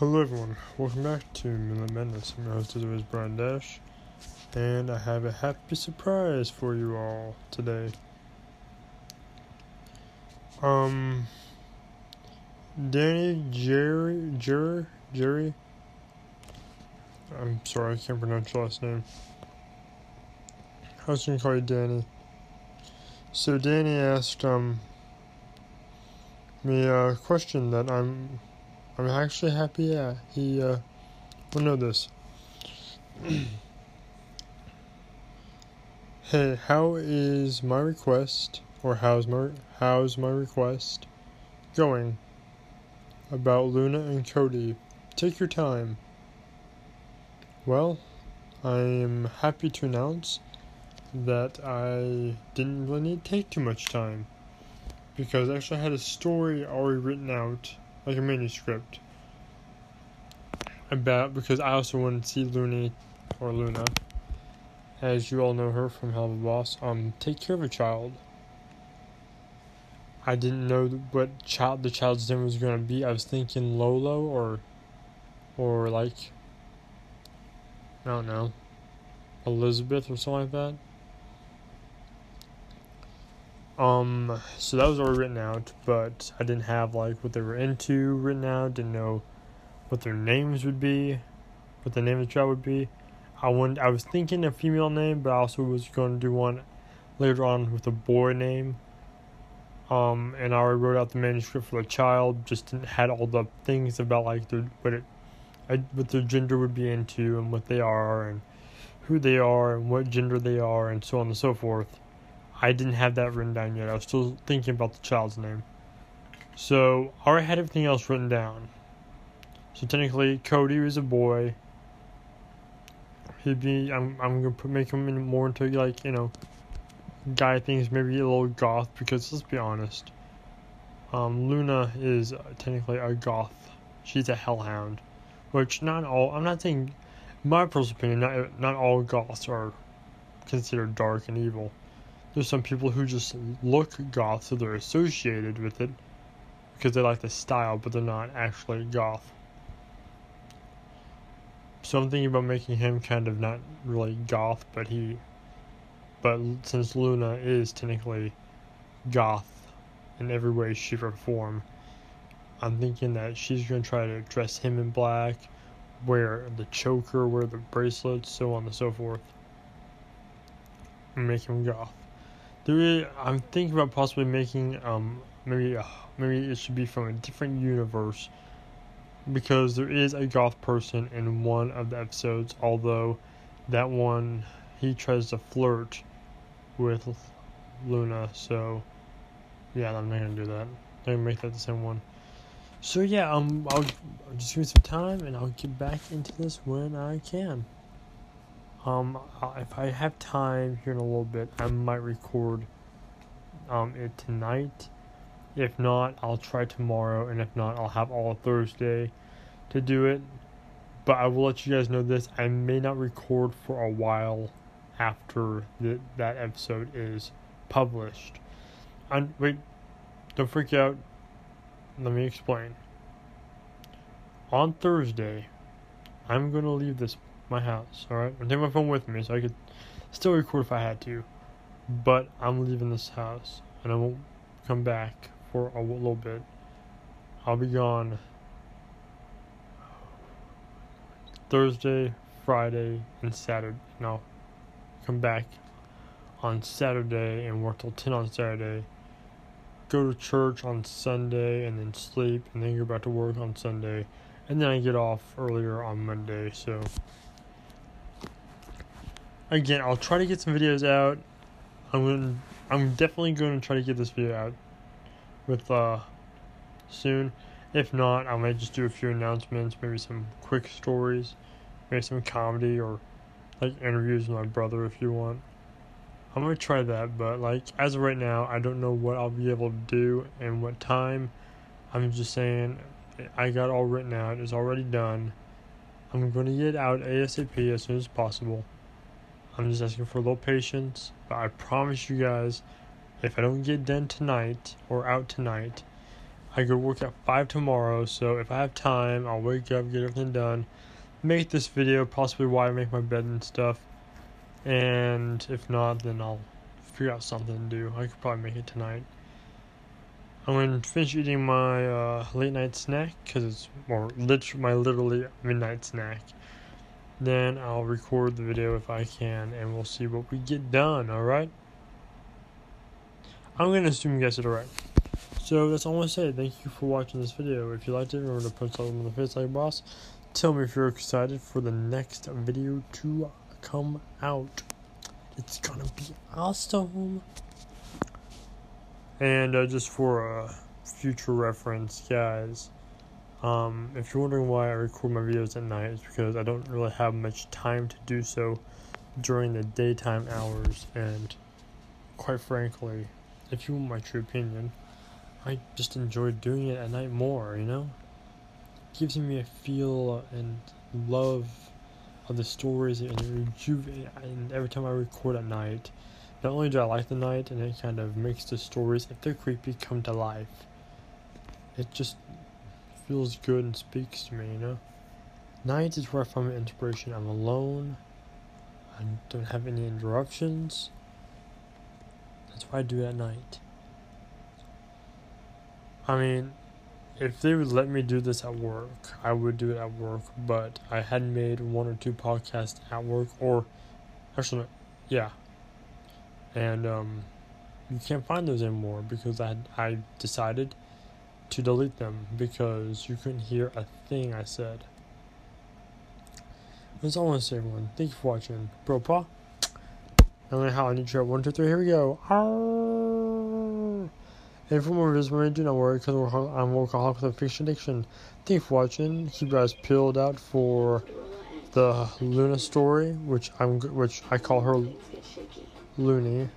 Hello everyone, welcome back to Miller Mendez. I'm your host as always, Brian Dash, and I have a happy surprise for you all today. Danny, Jerry, I'm sorry, I can't pronounce your last name. I was going to call you Danny. So Danny asked me a question that I'm actually happy, yeah, he will know this. Hey, how's my request going about Loona and Cody? Take your time. Well, I'm happy to announce that I didn't really need to take too much time, because actually I had a story already written out, like a manuscript, about, because I also wanted to see Loona, as you all know her from Helluva Boss, take care of a child. I didn't know what the child's name was going to be. I was thinking Lolo or like, I don't know, Elizabeth or something like that. So that was already written out, but I didn't have like what they were into written out, didn't know what their names would be, what the name of the child would be. I was thinking a female name, but I also was going to do one later on with a boy name. And I already wrote out the manuscript for the child, just had all the things about like what their gender would be into, and what they are, and who they are, and what gender they are, and so on and so forth. I didn't have that written down yet. I was still thinking about the child's name. So I already had everything else written down. So technically, Cody is a boy. I'm gonna make him more into like, you know, guy things, maybe a little goth, because let's be honest, Loona is technically a goth. She's a hellhound, which not all, I'm not saying, in my personal opinion, not all goths are considered dark and evil. There's some people who just look goth, so they're associated with it because they like the style, but they're not actually goth. So I'm thinking about making him kind of not really goth, but since Loona is technically goth in every way, shape, or form, I'm thinking that she's going to try to dress him in black, wear the choker, wear the bracelets, so on and so forth, and make him goth. I'm thinking about possibly making, maybe it should be from a different universe, because there is a goth person in one of the episodes, although that one, he tries to flirt with Loona, so yeah, I'm not going to do that. I'm going to make that the same one. So yeah, I'll just give me some time, and I'll get back into this when I can. If I have time here in a little bit, I might record it tonight. If not, I'll try tomorrow, and if not, I'll have all Thursday to do it. But I will let you guys know this, I may not record for a while after that episode is published. Wait, don't freak out. Let me explain. On Thursday, I'm going to leave my house, alright? I'm taking my phone with me so I could still record if I had to. But I'm leaving this house, and I won't come back for a little bit. I'll be gone Thursday, Friday, and Saturday. And I'll come back on Saturday and work till 10 on Saturday. Go to church on Sunday, and then sleep, and then go back to work on Sunday, and then I get off earlier on Monday. So again, I'll try to get some videos out. I'm definitely going to try to get this video out with soon. If not, I might just do a few announcements, maybe some quick stories, maybe some comedy, or like interviews with my brother if you want. I'm going to try that, but like, as of right now, I don't know what I'll be able to do and what time. I'm just saying, I got it all written out. It's already done. I'm going to get it out ASAP, as soon as possible. I'm just asking for a little patience, but I promise you guys, if I don't get done tonight, or out tonight, I could work at 5 tomorrow, so if I have time, I'll wake up, get everything done, make this video, possibly why I make my bed and stuff, and if not, then I'll figure out something to do. I could probably make it tonight. I'm going to finish eating my late night snack, because it's literally midnight snack. Then I'll record the video if I can, and we'll see what we get done, alright? I'm going to assume you guys did alright. So that's all I want to say. Thank you for watching this video. If you liked it, remember to punch that on the face like a boss. Tell me if you're excited for the next video to come out. It's gonna be awesome. And just for future reference, guys, if you're wondering why I record my videos at night, it's because I don't really have much time to do so during the daytime hours. And quite frankly, if you want my true opinion, I just enjoy doing it at night more, you know? It gives me a feel and love of the stories, and every time I record at night, not only do I like the night, and it kind of makes the stories, if they're creepy, come to life. It just feels good and speaks to me, you know? Night is where I find my inspiration. I'm alone. I don't have any interruptions. That's what I do at night. I mean, if they would let me do this at work, I would do it at work, but I hadn't made one or two podcasts at work, or actually, yeah. And you can't find those anymore because I decided to delete them because you couldn't hear a thing I said. That's all I want to say, everyone. Thank you for watching. Bro, pa. I don't know how I need to. 1, 2, 3. Here we go. Arr! And for more videos, do not worry because I'm workaholic with a fiction addiction. Thank you for watching. Keep your eyes peeled out for the Loona story, which I call her Loony,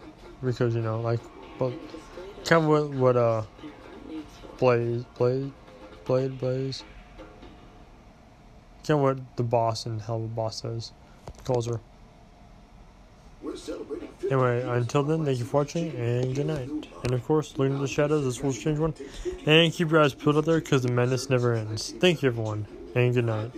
because, you know, like, but kind of what Blaze, kind of what the boss in Helluva Boss calls her. Anyway, until then, thank you for watching, and good night. And of course, Loon in the Shadows, this will change one, and keep your eyes peeled out there, because the madness never ends. Thank you, everyone, and good night.